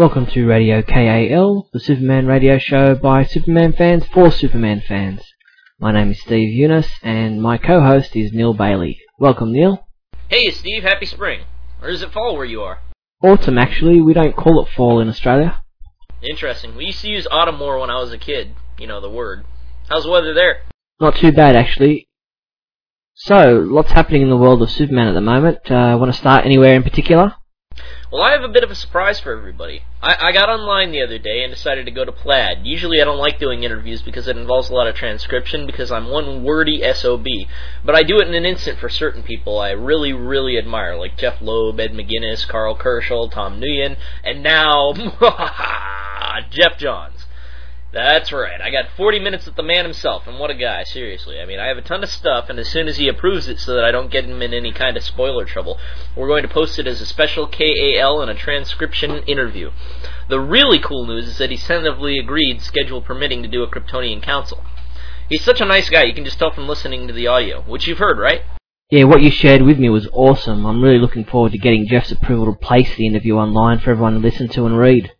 Welcome to Radio KAL, the Superman radio show by Superman fans for Superman fans. My name is Steve Eunice, and my co-host is Neil Bailey. Welcome, Neil. Hey, Steve. Happy spring. Or is it fall where you are? Autumn, actually. We don't call it fall in Australia. Interesting. We used to use autumn more when I was a kid. You know, the word. How's the weather there? Not too bad, actually. So, lots happening in the world of Superman at the moment. Want to start anywhere in particular? Well, I have a bit of a surprise for everybody. I got online the other day and decided to go to Plaid. Usually I don't like doing interviews because it involves a lot of transcription because I'm one wordy SOB. But I do it in an instant for certain people I really, really admire, like Jeph Loeb, Ed McGinnis, Carl Kerschel, Tom Nguyen, and now, Geoff Johns. That's right. I got 40 minutes with the man himself, and what a guy, seriously. I mean, I have a ton of stuff, and as soon as he approves it so that I don't get him in any kind of spoiler trouble, we're going to post it as a special KAL and a transcription interview. The really cool news is that he tentatively agreed, schedule permitting, to do a Kryptonian Council. He's such a nice guy, you can just tell from listening to the audio, which you've heard, right? Yeah, what you shared with me was awesome. I'm really looking forward to getting Jeff's approval to place the interview online for everyone to listen to and read.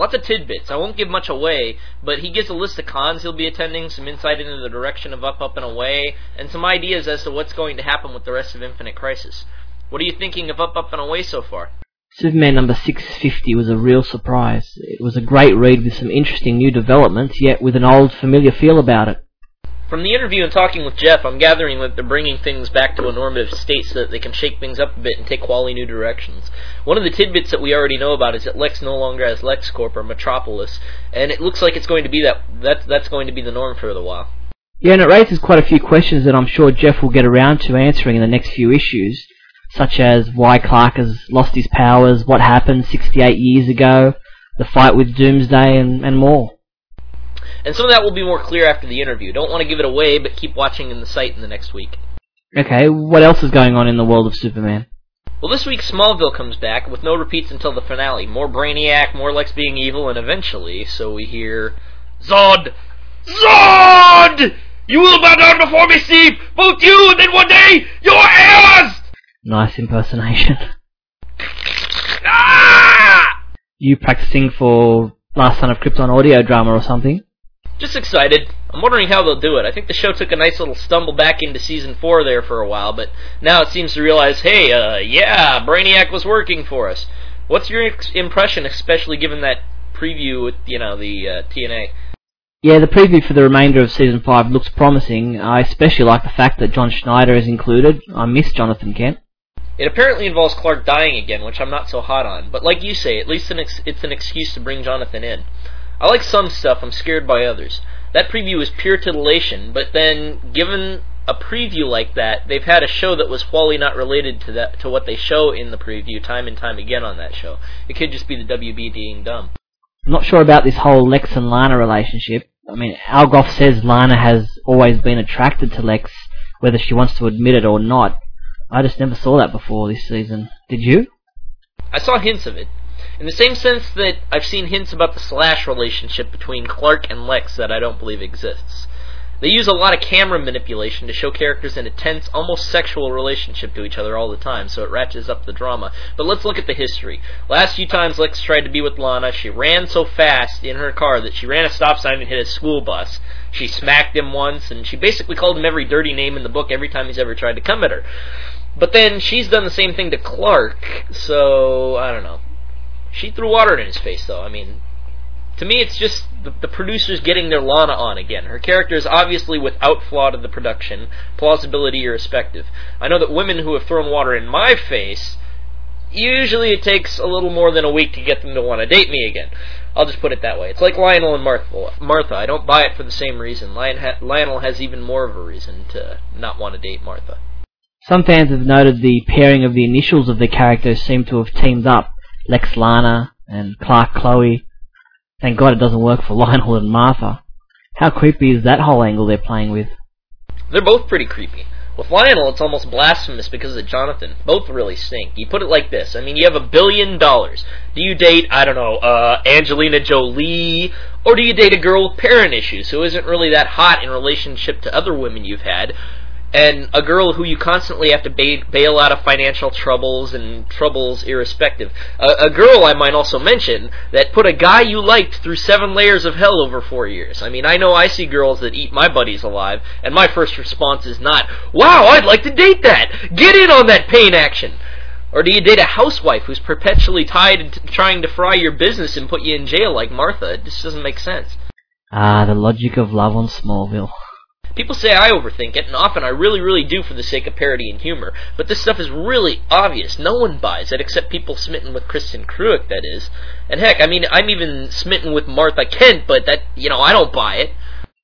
Lots of tidbits. I won't give much away, but he gives a list of cons he'll be attending, some insight into the direction of Up, Up, and Away, and some ideas as to what's going to happen with the rest of Infinite Crisis. What are you thinking of Up, Up, and Away so far? Superman number 650 was a real surprise. It was a great read with some interesting new developments, yet with an old, familiar feel about it. From the interview and talking with Jeff, I'm gathering that they're bringing things back to a normative state so that they can shake things up a bit and take quality new directions. One of the tidbits that we already know about is that Lex no longer has LexCorp or Metropolis, and it looks like it's going to be that's going to be the norm for a while. Yeah, and it raises quite a few questions that I'm sure Jeff will get around to answering in the next few issues, such as why Clark has lost his powers, what happened 68 years ago, the fight with Doomsday, and more. And some of that will be more clear after the interview. Don't want to give it away, but keep watching in the site in the next week. Okay, what else is going on in the world of Superman? Well, this week Smallville comes back, with no repeats until the finale. More Brainiac, more Lex being evil, and eventually, so we hear... Zod! Zod! You will bow down before me, Steve! Both you, and then one day, your heirs! Nice impersonation. Ah! You practicing for Last Son of Krypton audio drama or something? Just excited. I'm wondering how they'll do it. I think the show took a nice little stumble back into Season 4 there for a while, but now it seems to realize, hey, yeah, Brainiac was working for us. What's your impression, especially given that preview with, you know, the TNA? Yeah, the preview for the remainder of Season 5 looks promising. I especially like the fact that John Schneider is included. I miss Jonathan Kent. It apparently involves Clark dying again, which I'm not so hot on, but like you say, at least it's an excuse to bring Jonathan in. I like some stuff, I'm scared by others. That preview is pure titillation, but then, given a preview like that, they've had a show that was wholly not related to that to what they show in the preview time and time again on that show. It could just be the WB being dumb. I'm not sure about this whole Lex and Lana relationship. I mean, Al Goff says Lana has always been attracted to Lex, whether she wants to admit it or not. I just never saw that before this season. Did you? I saw hints of it. In the same sense that I've seen hints about the Slash relationship between Clark and Lex that I don't believe exists. They use a lot of camera manipulation to show characters in a tense, almost sexual relationship to each other all the time, so it ratchets up the drama. But let's look at the history. Last few times Lex tried to be with Lana, she ran so fast in her car that she ran a stop sign and hit a school bus. She smacked him once, and she basically called him every dirty name in the book every time he's ever tried to come at her. But then she's done the same thing to Clark, so I don't know. She threw water in his face, though. I mean, to me, it's just the producers getting their Lana on again. Her character is obviously without flaw to the production, plausibility irrespective. I know that women who have thrown water in my face, usually it takes a little more than a week to get them to want to date me again. I'll just put it that way. It's like Lionel and Martha. I don't buy it for the same reason. Lionel has even more of a reason to not want to date Martha. Some fans have noted the pairing of the initials of the characters seem to have teamed up. Lex Lana and Clark Chloe. Thank God it doesn't work for Lionel and Martha. How creepy is that whole angle they're playing with? They're both pretty creepy. With Lionel, it's almost blasphemous because of Jonathan. Both really stink. You put it like this. I mean, you have $1 billion. Do you date, I don't know, Angelina Jolie? Or do you date a girl with parent issues who isn't really that hot in relationship to other women you've had? and a girl who you constantly have to bail out of financial troubles and troubles irrespective. A girl, I might also mention, that put a guy you liked through 7 layers of hell over 4 years. I mean, I know I see girls that eat my buddies alive, and my first response is not, wow, I'd like to date that! Get in on that pain action! Or do you date a housewife who's perpetually tied and trying to fry your business and put you in jail like Martha? It just doesn't make sense. Ah, the logic of love on Smallville. People say I overthink it, and often I really do for the sake of parody and humor, but this stuff is really obvious. No one buys it, except people smitten with Kristen Kreuk, that is. And heck, I mean, I'm even smitten with Martha Kent, but that, you know, I don't buy it.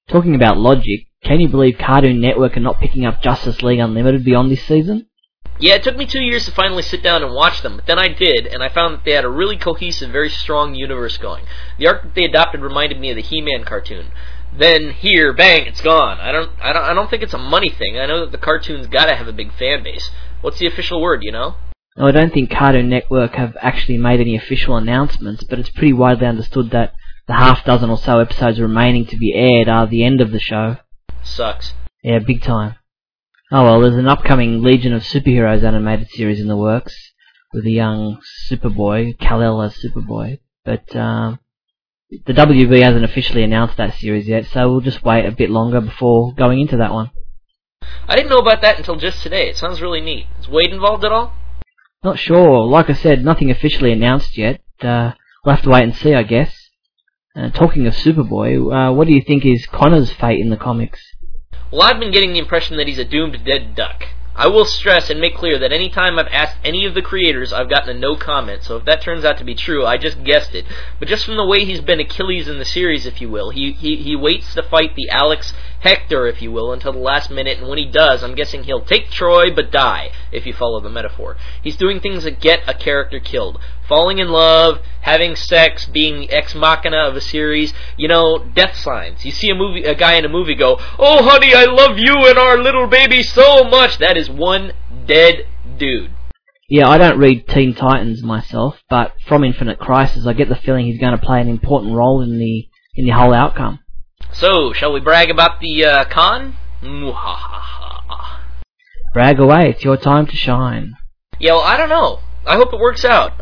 Talking about logic, can you believe Cartoon Network are not picking up Justice League Unlimited beyond this season? Yeah, it took me 2 years to finally sit down and watch them, but then I did, and I found that they had a really cohesive, very strong universe going. The arc that they adopted reminded me of the He-Man cartoon. Then, here, bang, it's gone. I don't think it's a money thing. I know that the cartoon's gotta have a big fan base. What's the official word, you know? No, I don't think Cartoon Network have actually made any official announcements, but it's pretty widely understood that the half dozen or so episodes remaining to be aired are the end of the show. Sucks. Yeah, big time. Oh well, there's an upcoming Legion of Superheroes animated series in the works, with a young Superboy, Kal-El as Superboy, but the WB hasn't officially announced that series yet, so we'll just wait a bit longer before going into that one. I didn't know about that until just today. It sounds really neat. Is Wade involved at all? Not sure. Like I said, nothing officially announced yet. We'll have to wait and see, I guess. Talking of Superboy, what do you think is Connor's fate in the comics? Well, I've been getting the impression that he's a doomed dead duck. I will stress and make clear that any time I've asked any of the creators, I've gotten a no comment, so if that turns out to be true, I just guessed it. But just from the way he's been Achilles in the series, if you will, he waits to fight the Alex Hector, if you will, until the last minute, and when he does, I'm guessing he'll take Troy but die, if you follow the metaphor. He's doing things that get a character killed. Falling in love, having sex, being ex machina of a series, you know, death signs. You see a guy in a movie go, "Oh honey, I love you and our little baby so much." That is one dead dude. Yeah, I don't read Teen Titans myself, but from Infinite Crisis, I get the feeling he's going to play an important role in the whole outcome. So, shall we brag about the con? Brag away, it's your time to shine. Yeah, well, I don't know. I hope it works out.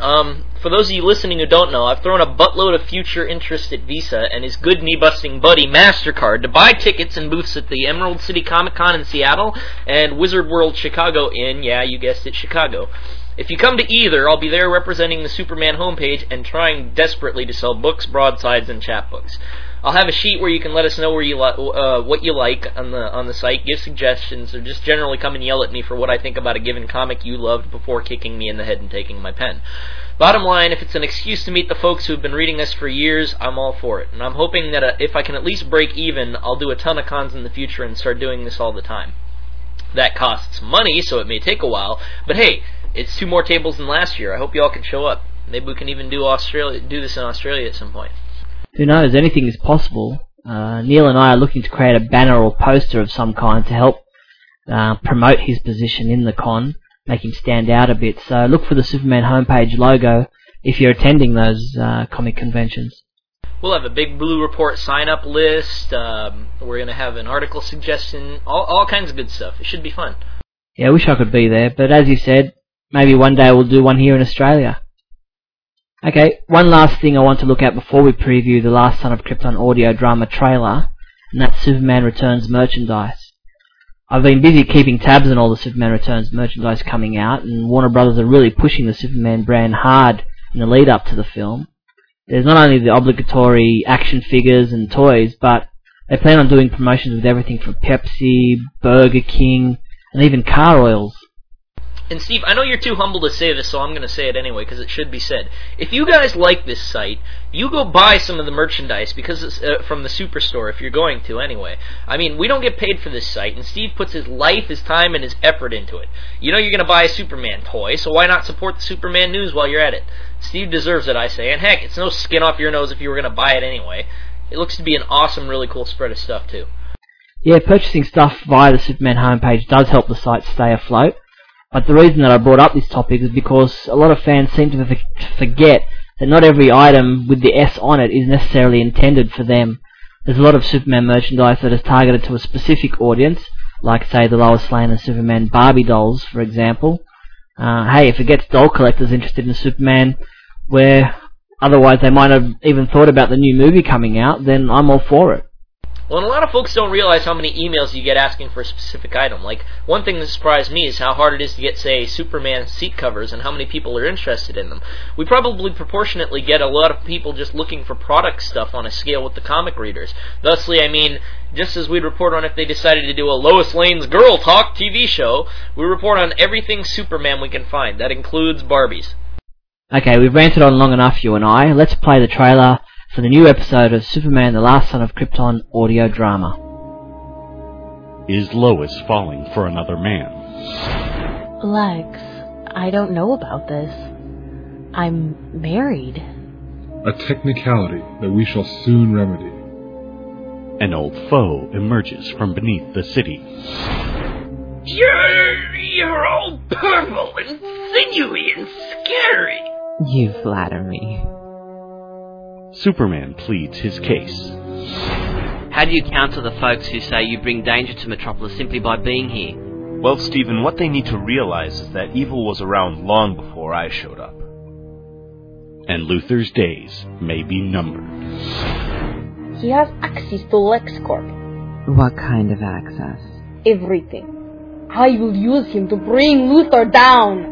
For those of you listening who don't know, I've thrown a buttload of future interest at Visa and his good knee-busting buddy MasterCard to buy tickets and booths at the Emerald City Comic Con in Seattle and Wizard World Chicago in, yeah, you guessed it, Chicago. If you come to either, I'll be there representing the Superman homepage and trying desperately to sell books, broadsides, and chapbooks. I'll have a sheet where you can let us know where you what you like on the site, give suggestions, or just generally come and yell at me for what I think about a given comic you loved before kicking me in the head and taking my pen. Bottom line, if it's an excuse to meet the folks who've been reading us for years, I'm all for it. And I'm hoping that if I can at least break even, I'll do a ton of cons in the future and start doing this all the time. That costs money, so it may take a while, but hey, it's 2 more tables than last year. I hope you all can show up. Maybe we can even do this in Australia at some point. Who knows, anything is possible. Neil and I are looking to create a banner or poster of some kind to help promote his position in the con, make him stand out a bit. So look for the Superman homepage logo if you're attending those comic conventions. We'll have a big blue report sign-up list. We're going to have an article suggestion, all kinds of good stuff. It should be fun. Yeah, I wish I could be there, but as you said, maybe one day we'll do one here in Australia. Okay, one last thing I want to look at before we preview the Last Son of Krypton audio drama trailer, and that's Superman Returns merchandise. I've been busy keeping tabs on all the Superman Returns merchandise coming out, and Warner Brothers are really pushing the Superman brand hard in the lead up to the film. There's not only the obligatory action figures and toys, but they plan on doing promotions with everything from Pepsi, Burger King, and even car oils. And Steve, I know you're too humble to say this, so I'm going to say it anyway, because it should be said. If you guys like this site, you go buy some of the merchandise because it's, from the Superstore, if you're going to anyway. I mean, we don't get paid for this site, and Steve puts his life, his time, and his effort into it. You know you're going to buy a Superman toy, so why not support the Superman news while you're at it? Steve deserves it, I say, and heck, it's no skin off your nose if you were going to buy it anyway. It looks to be an awesome, really cool spread of stuff, too. Yeah, purchasing stuff via the Superman homepage does help the site stay afloat. But the reason that I brought up this topic is because a lot of fans seem to forget that not every item with the S on it is necessarily intended for them. There's a lot of Superman merchandise that is targeted to a specific audience, like, say, the Lois Lane and Superman Barbie dolls, for example. Hey, if it gets doll collectors interested in Superman, where otherwise they might have even thought about the new movie coming out, then I'm all for it. Well, and a lot of folks don't realize how many emails you get asking for a specific item. Like, one thing that surprised me is how hard it is to get, say, Superman seat covers and how many people are interested in them. We probably proportionately get a lot of people just looking for product stuff on a scale with the comic readers. Thusly, I mean, just as we'd report on if they decided to do a Lois Lane's Girl Talk TV show, we report on everything Superman we can find. That includes Barbies. Okay, we've ranted on long enough, you and I. Let's play the trailer for the new episode of Superman, the Last Son of Krypton audio drama. Is Lois falling for another man? Lex, I don't know about this. I'm married. A technicality that we shall soon remedy. An old foe emerges from beneath the city. You're all purple and sinewy and scary. You flatter me. Superman pleads his case. How do you counter the folks who say you bring danger to Metropolis simply by being here? Well, Stephen, what they need to realize is that evil was around long before I showed up. And Luthor's days may be numbered. He has access to LexCorp. What kind of access? Everything. I will use him to bring Luthor down.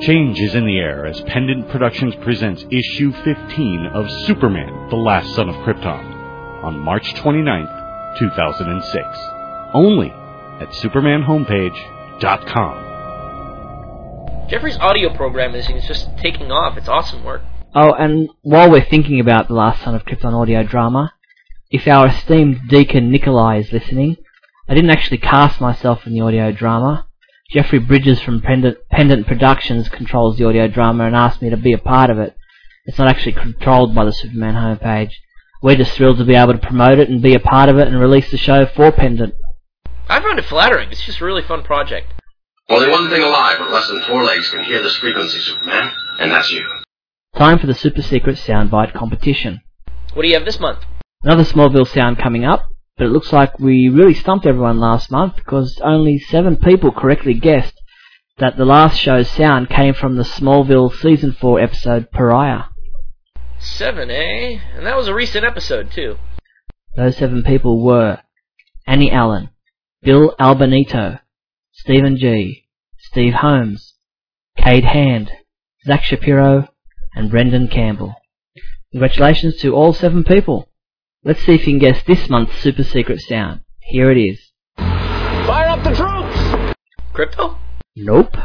Change is in the air as Pendant Productions presents Issue 15 of Superman, the Last Son of Krypton, on March 29th, 2006. Only at supermanhomepage.com. Jeffrey's audio program is just taking off. It's awesome work. Oh, and while we're thinking about the Last Son of Krypton audio drama, if our esteemed Deacon Nikolai is listening, I didn't actually cast myself in the audio drama. Jeffrey Bridges from Pendant Productions controls the audio drama and asked me to be a part of it. It's not actually controlled by the Superman homepage. We're just thrilled to be able to promote it and be a part of it and release the show for Pendant. I found it flattering. It's just a really fun project. Only one thing alive with less than four legs can hear this frequency, Superman, and that's you. Time for the super secret soundbite competition. What do you have this month? Another Smallville sound coming up. But it looks like we really stumped everyone last month because only 7 people correctly guessed that the last show's sound came from the Smallville Season 4 episode Pariah. 7, eh? And that was a recent episode, too. Those 7 people were Annie Allen, Bill Albanito, Stephen G., Steve Holmes, Cade Hand, Zach Shapiro, and Brendan Campbell. Congratulations to all 7 people. Let's see if you can guess this month's super secret sound. Here it is. Fire up the troops! Crypto? Nope.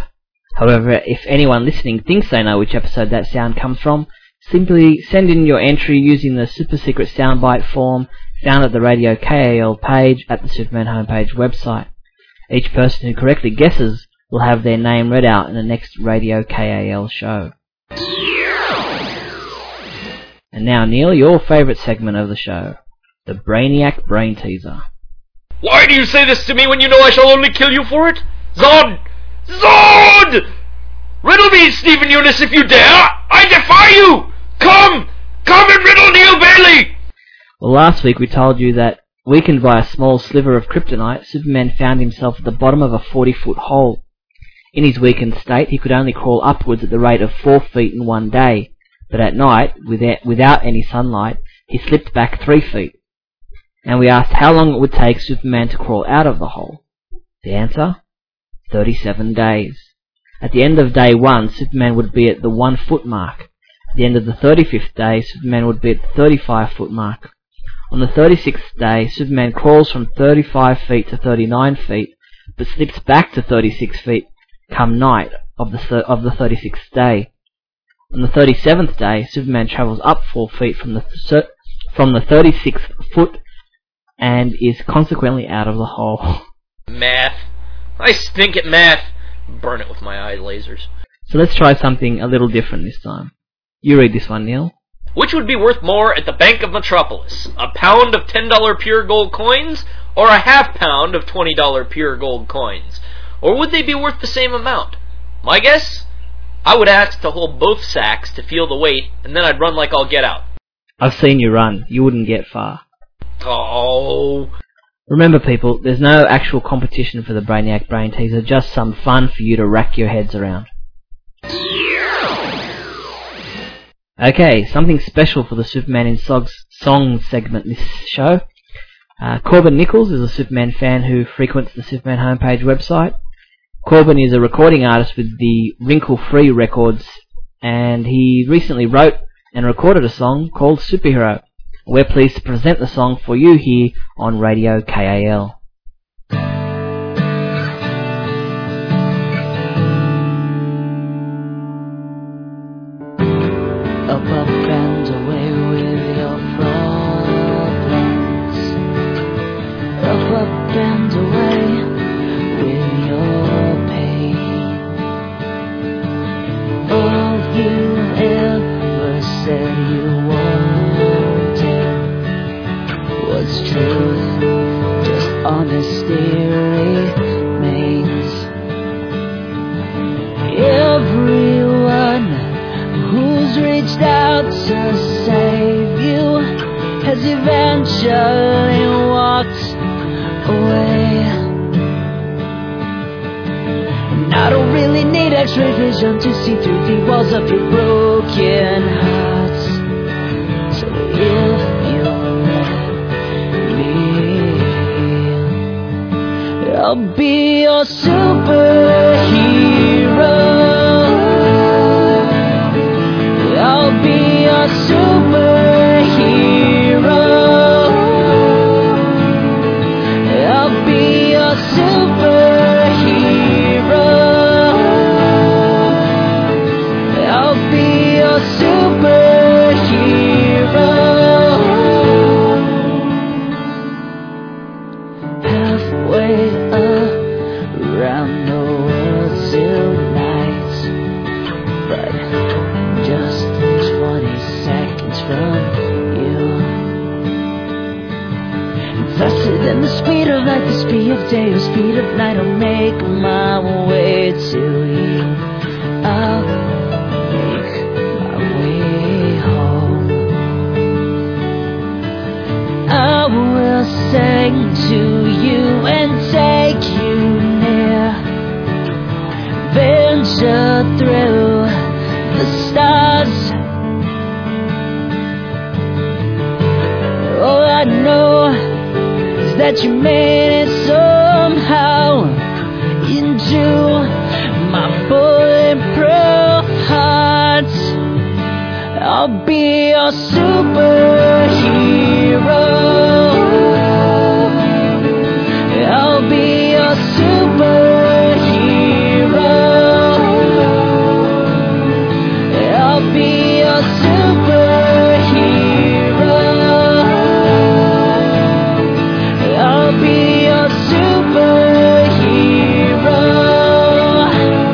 However, if anyone listening thinks they know which episode that sound comes from, simply send in your entry using the super secret soundbite form found at the Radio KAL page at the Superman homepage website. Each person who correctly guesses will have their name read out in the next Radio KAL show. And now, Neil, your favourite segment of the show, the Brainiac Brain Teaser. Why do you say this to me when you know I shall only kill you for it? Zod! Zod! Riddle me, Stephen Eunice, if you dare! I defy you! Come! Come and riddle Neil Bailey! Well, last week we told you that, weakened by a small sliver of kryptonite, Superman found himself at the bottom of a 40-foot hole. In his weakened state, he could only crawl upwards at the rate of 4 feet in one day. But at night, without any sunlight, he slipped back 3 feet. And we asked how long it would take Superman to crawl out of the hole. The answer? 37 days. At the end of day 1, Superman would be at the 1-foot mark. At the end of the 35th day, Superman would be at the 35-foot mark. On the 36th day, Superman crawls from 35 feet to 39 feet, but slips back to 36 feet come night of the 36th day. On the 37th day, Superman travels up 4 feet from the 36th foot and is consequently out of the hole. Math. I stink at math. Burn it with my eye lasers. So let's try something a little different this time. You read this one, Neil. Which would be worth more at the Bank of Metropolis? A pound of $10 pure gold coins or a half pound of $20 pure gold coins? Or would they be worth the same amount? My guess? I would ask to hold both sacks to feel the weight, and then I'd run like I'll get out. I've seen you run. You wouldn't get far. Oh. Remember, people, there's no actual competition for the Brainiac Brain Teaser, just some fun for you to rack your heads around. Okay, something special for the Superman in Song segment this show. Corbin Nichols is a Superman fan who frequents the Superman homepage website. Corbin is a recording artist with the Wrinkle Free Records, and he recently wrote and recorded a song called Superhero. We're pleased to present the song for you here on Radio KAL. Up, up, and away with your problems. Up, up, and away with your pain. All you ever said you truth, just honesty remains. Everyone who's reached out to save you has eventually walked away. And I don't really need X-ray vision to see through the walls of your broken hearts. So if I'll be your superhero. I'll be your superhero. I'll be your superhero. I'll be your superhero. Than the speed of light, the speed of day, the speed of night, I'll make my way to you. I'll make my way home. I will sing to you and take you near. Venture through the stars. Oh, I know that you made it somehow into my bulletproof heart. I'll be your superhero. I'll be your superhero. I'll be your superhero. I'll be your superhero. I'll be your superhero.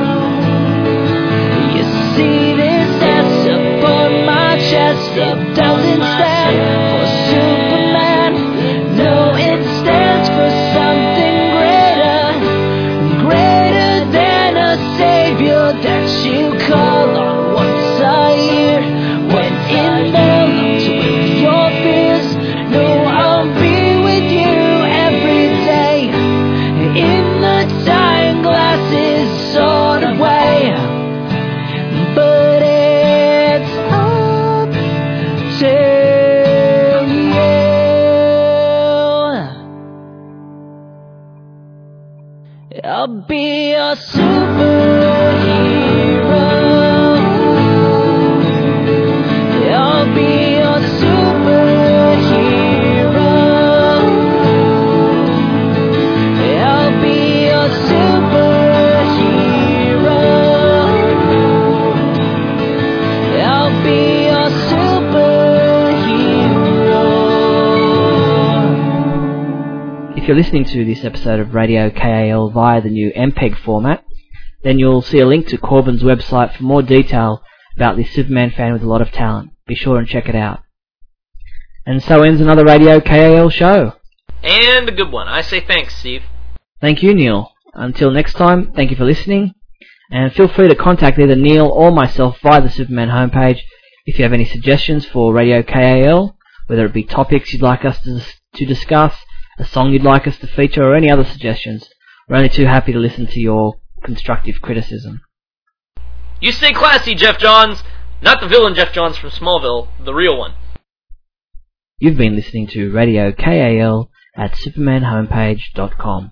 I'll be your superhero. I'll be your superhero. If you're listening to this episode of Radio KAL via the new MPEG format, then you'll see a link to Corbin's website for more detail about this Superman fan with a lot of talent. Be sure and check it out. And so ends another Radio KAL show. And a good one. I say thanks, Steve. Thank you, Neil. Until next time, thank you for listening, and feel free to contact either Neil or myself via the Superman homepage if you have any suggestions for Radio KAL, whether it be topics you'd like us to discuss, a song you'd like us to feature, or any other suggestions. We're only too happy to listen to your constructive criticism. You stay classy, Geoff Johns! Not the villain Geoff Johns from Smallville, the real one. You've been listening to Radio KAL at supermanhomepage.com.